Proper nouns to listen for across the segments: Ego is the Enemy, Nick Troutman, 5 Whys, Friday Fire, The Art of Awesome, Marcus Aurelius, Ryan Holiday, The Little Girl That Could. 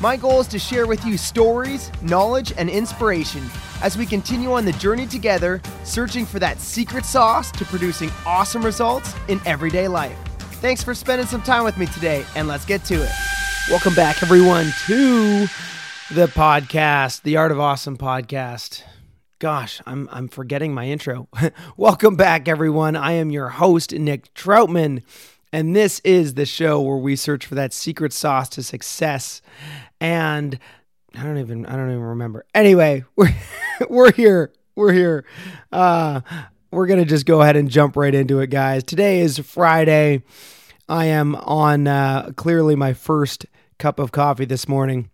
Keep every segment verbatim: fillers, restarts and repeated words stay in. My goal is to share with you stories, knowledge, and inspiration as we continue on the journey together, searching for that secret sauce to producing awesome results in everyday life. Thanks for spending some time with me today, and let's get to it. Welcome back, everyone, to the podcast, The Art of Awesome podcast. Gosh, I'm I'm forgetting my intro. Welcome back, everyone. I am your host, Nick Troutman. And this is the show where we search for that secret sauce to success. And I don't even I don't even remember. Anyway, we're we're here. We're here. Uh, we're gonna just go ahead and jump right into it, guys. Today is Friday. I am on uh, clearly my first cup of coffee this morning.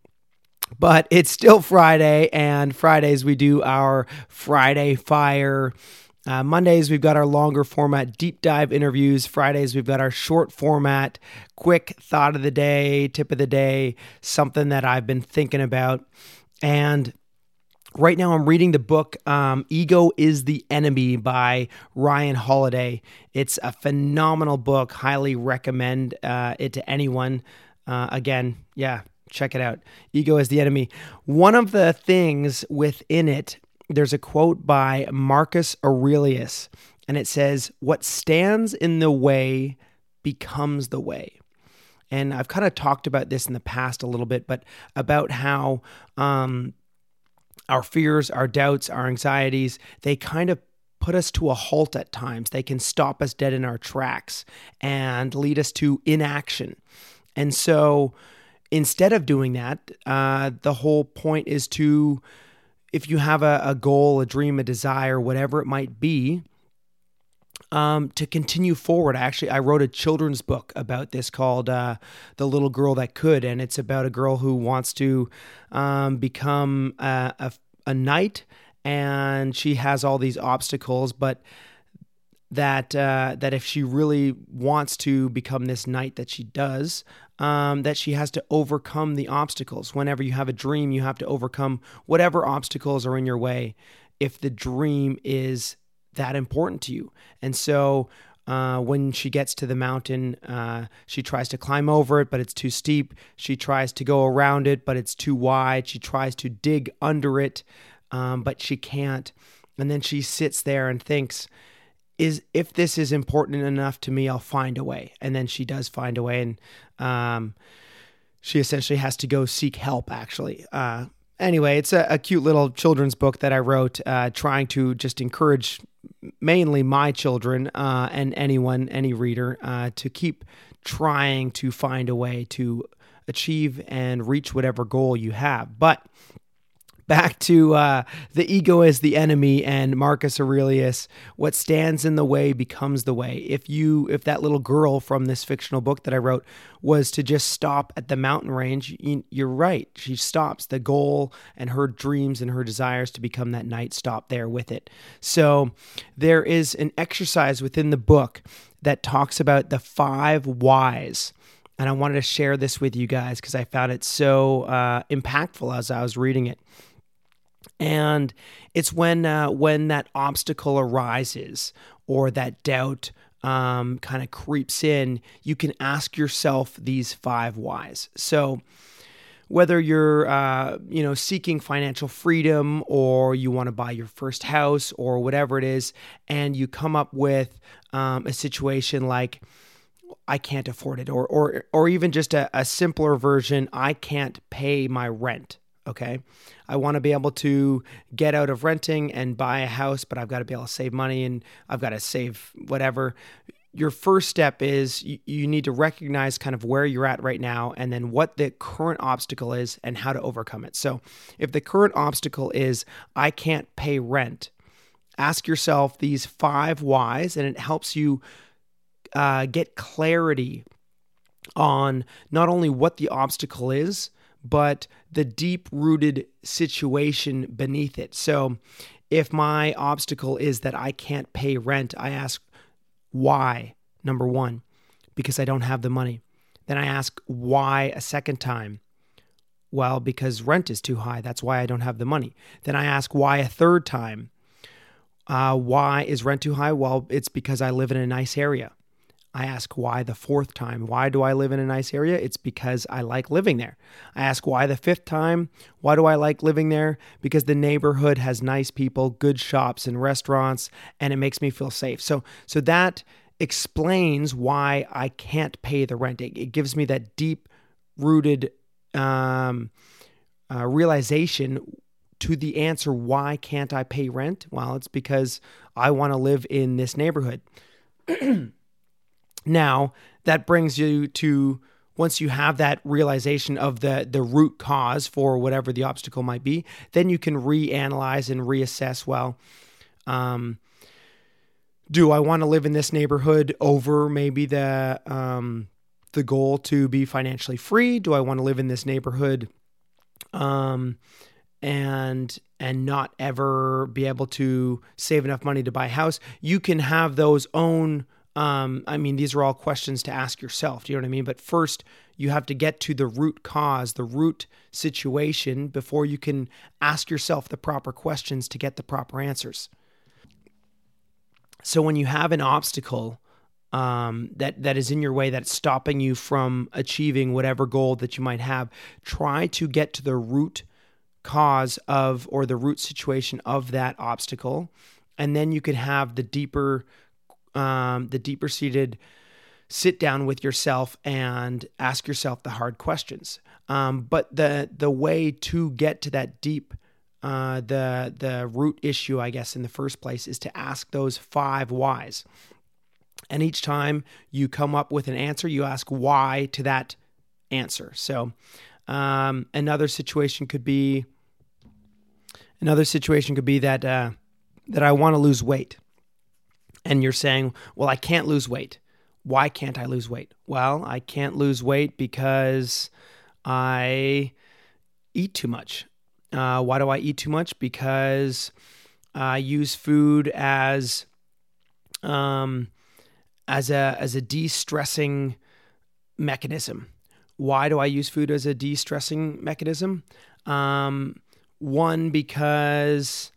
But it's still Friday, and Fridays we do our Friday Fire. Uh, Mondays, we've got our longer format deep dive interviews. Fridays, we've got our short format, quick thought of the day, tip of the day, something that I've been thinking about. And right now I'm reading the book, um, Ego is the Enemy by Ryan Holiday. It's a phenomenal book. Highly recommend uh, it to anyone. Uh, again, yeah, check it out. Ego is the Enemy. One of the things within it, there's a quote by Marcus Aurelius, and it says, "What stands in the way becomes the way." And I've kind of talked about this in the past a little bit, but about how um, our fears, our doubts, our anxieties, they kind of put us to a halt at times. They can stop us dead in our tracks and lead us to inaction. And so instead of doing that, uh, the whole point is to... if you have a, a goal, a dream, a desire, whatever it might be, um, to continue forward. Actually, I wrote a children's book about this called uh, The Little Girl That Could, and it's about a girl who wants to um, become a, a, a knight, and she has all these obstacles, but that uh, that if she really wants to become this knight that she does, Um, that she has to overcome the obstacles. Whenever you have a dream, you have to overcome whatever obstacles are in your way if the dream is that important to you. And so uh, when she gets to the mountain, uh, she tries to climb over it, but it's too steep. She tries to go around it, but it's too wide. She tries to dig under it, um, but she can't. And then she sits there and thinks, Is if this is important enough to me, I'll find a way. And then she does find a way, and um, she essentially has to go seek help, actually. Uh, anyway, it's a, a cute little children's book that I wrote, uh, trying to just encourage mainly my children uh, and anyone, any reader, uh, to keep trying to find a way to achieve and reach whatever goal you have. But back to uh, the ego is the enemy and Marcus Aurelius. What stands in the way becomes the way. If you, if that little girl from this fictional book that I wrote was to just stop at the mountain range, you're right. She stops. The goal and her dreams and her desires to become that knight stop there with it. So there is an exercise within the book that talks about the five whys. And I wanted to share this with you guys because I found it so uh, impactful as I was reading it. And it's when uh, when that obstacle arises or that doubt um, kind of creeps in, you can ask yourself these five whys. So whether you're uh, you know seeking financial freedom or you want to buy your first house or whatever it is, and you come up with um, a situation like, I can't afford it, or or or even just a, a simpler version, I can't pay my rent. Okay, I want to be able to get out of renting and buy a house, but I've got to be able to save money and I've got to save whatever. Your first step is you, you need to recognize kind of where you're at right now and then what the current obstacle is and how to overcome it. So if the current obstacle is I can't pay rent, ask yourself these five whys, and it helps you uh, get clarity on not only what the obstacle is, but the deep-rooted situation beneath it. So if my obstacle is that I can't pay rent, I ask why, number one, because I don't have the money. Then I ask why a second time. Well, because rent is too high. That's why I don't have the money. Then I ask why a third time. Uh, why is rent too high? Well, it's because I live in a nice area. I ask why the fourth time. Why do I live in a nice area? It's because I like living there. I ask why the fifth time. Why do I like living there? Because the neighborhood has nice people, good shops and restaurants, and it makes me feel safe. So, so that explains why I can't pay the rent. It, it gives me that deep-rooted um, uh, realization to the answer, why can't I pay rent? Well, it's because I want to live in this neighborhood. Now, that brings you to, once you have that realization of the, the root cause for whatever the obstacle might be, then you can reanalyze and reassess, well, um, do I want to live in this neighborhood over maybe the um, the goal to be financially free? Do I want to live in this neighborhood um, and and not ever be able to save enough money to buy a house? You can have those own... Um, I mean, these are all questions to ask yourself. Do you know what I mean? But first, you have to get to the root cause, the root situation, before you can ask yourself the proper questions to get the proper answers. So when you have an obstacle um, that that is in your way, that's stopping you from achieving whatever goal that you might have, try to get to the root cause of, or the root situation of that obstacle, and then you can have the deeper Um, the deeper-seated sit down with yourself and ask yourself the hard questions. Um, but the the way to get to that deep, uh, the the root issue, I guess, in the first place, is to ask those five whys. And each time you come up with an answer, you ask why to that answer. So um, another situation could be another situation could be that uh, that I want to lose weight. And you're saying, well, I can't lose weight. Why can't I lose weight? Well, I can't lose weight because I eat too much. Uh, why do I eat too much? Because I use food as um, as a as a de-stressing mechanism. Why do I use food as a de-stressing mechanism? Um, one, because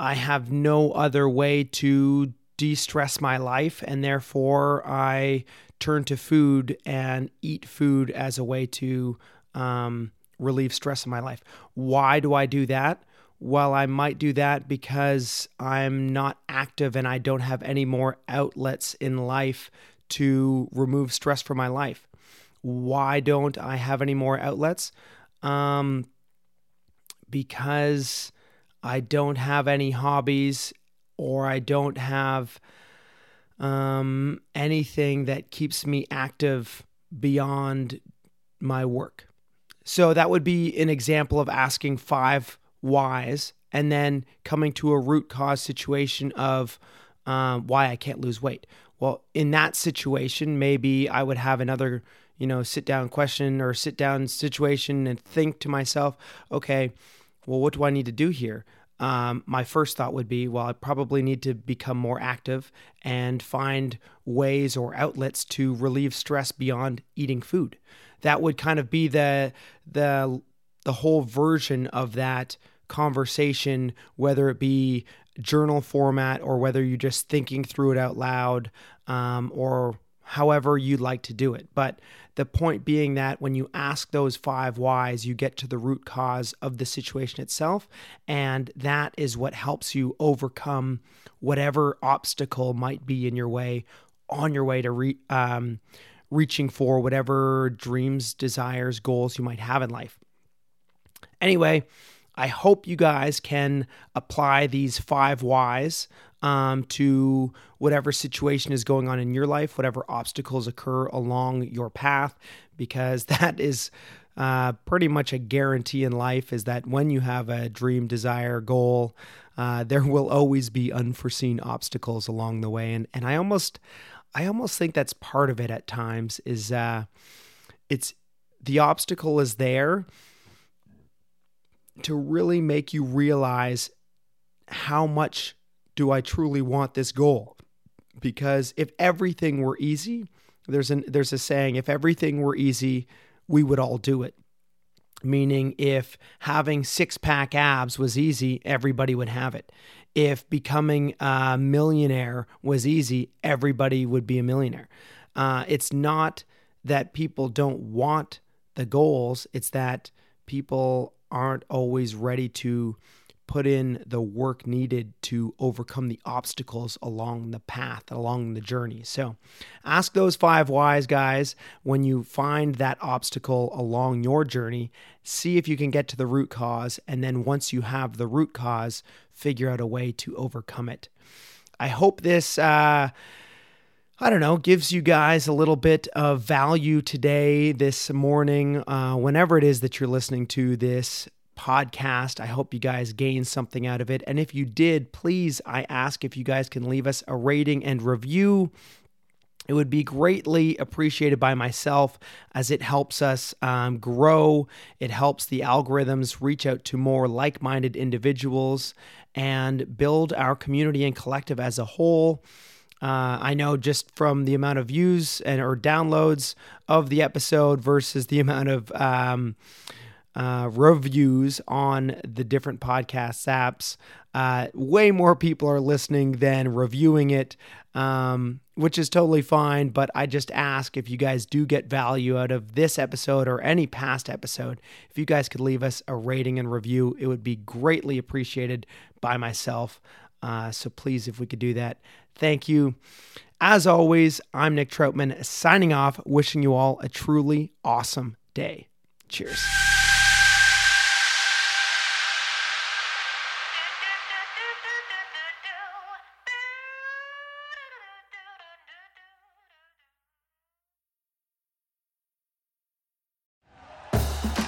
I have no other way to de-stress my life, and therefore I turn to food and eat food as a way to um, relieve stress in my life. Why do I do that? Well, I might do that because I'm not active and I don't have any more outlets in life to remove stress from my life. Why don't I have any more outlets? Um, because I don't have any hobbies, or I don't have um, anything that keeps me active beyond my work. So that would be an example of asking five whys and then coming to a root cause situation of um, why I can't lose weight. Well, in that situation, maybe I would have another, you know, sit down question or sit down situation and think to myself, okay, well, what do I need to do here? Um, my first thought would be, well, I probably need to become more active and find ways or outlets to relieve stress beyond eating food. That would kind of be the the the whole version of that conversation, whether it be journal format or whether you're just thinking through it out loud, um, or however you'd like to do it. But the point being that when you ask those five whys, you get to the root cause of the situation itself, and that is what helps you overcome whatever obstacle might be in your way, on your way to re- um, reaching for whatever dreams, desires, goals you might have in life. Anyway, I hope you guys can apply these five whys Um, to whatever situation is going on in your life, whatever obstacles occur along your path, because that is uh, pretty much a guarantee in life, is that when you have a dream, desire, goal, uh, there will always be unforeseen obstacles along the way. And and I almost, I almost think that's part of it at times, is uh, it's the obstacle is there, to really make you realize how much do I truly want this goal? Because if everything were easy, there's an there's a saying, if everything were easy, we would all do it. Meaning if having six-pack abs was easy, everybody would have it. If becoming a millionaire was easy, everybody would be a millionaire. Uh, it's not that people don't want the goals. It's that people aren't always ready to put in the work needed to overcome the obstacles along the path, along the journey. So ask those five whys, guys, when you find that obstacle along your journey. See if you can get to the root cause. And then once you have the root cause, figure out a way to overcome it. I hope this, uh, I don't know, gives you guys a little bit of value today, this morning, uh, whenever it is that you're listening to this podcast. I hope you guys gained something out of it. And if you did, please, I ask if you guys can leave us a rating and review. It would be greatly appreciated by myself as it helps us um, grow. It helps the algorithms reach out to more like-minded individuals and build our community and collective as a whole. Uh, I know just from the amount of views and or downloads of the episode versus the amount of um, uh, reviews on the different podcast apps, uh, way more people are listening than reviewing it, um, which is totally fine. But I just ask if you guys do get value out of this episode or any past episode, if you guys could leave us a rating and review, it would be greatly appreciated by myself. Uh, so please, if we could do that, thank you. As always, I'm Nick Troutman signing off, wishing you all a truly awesome day. Cheers.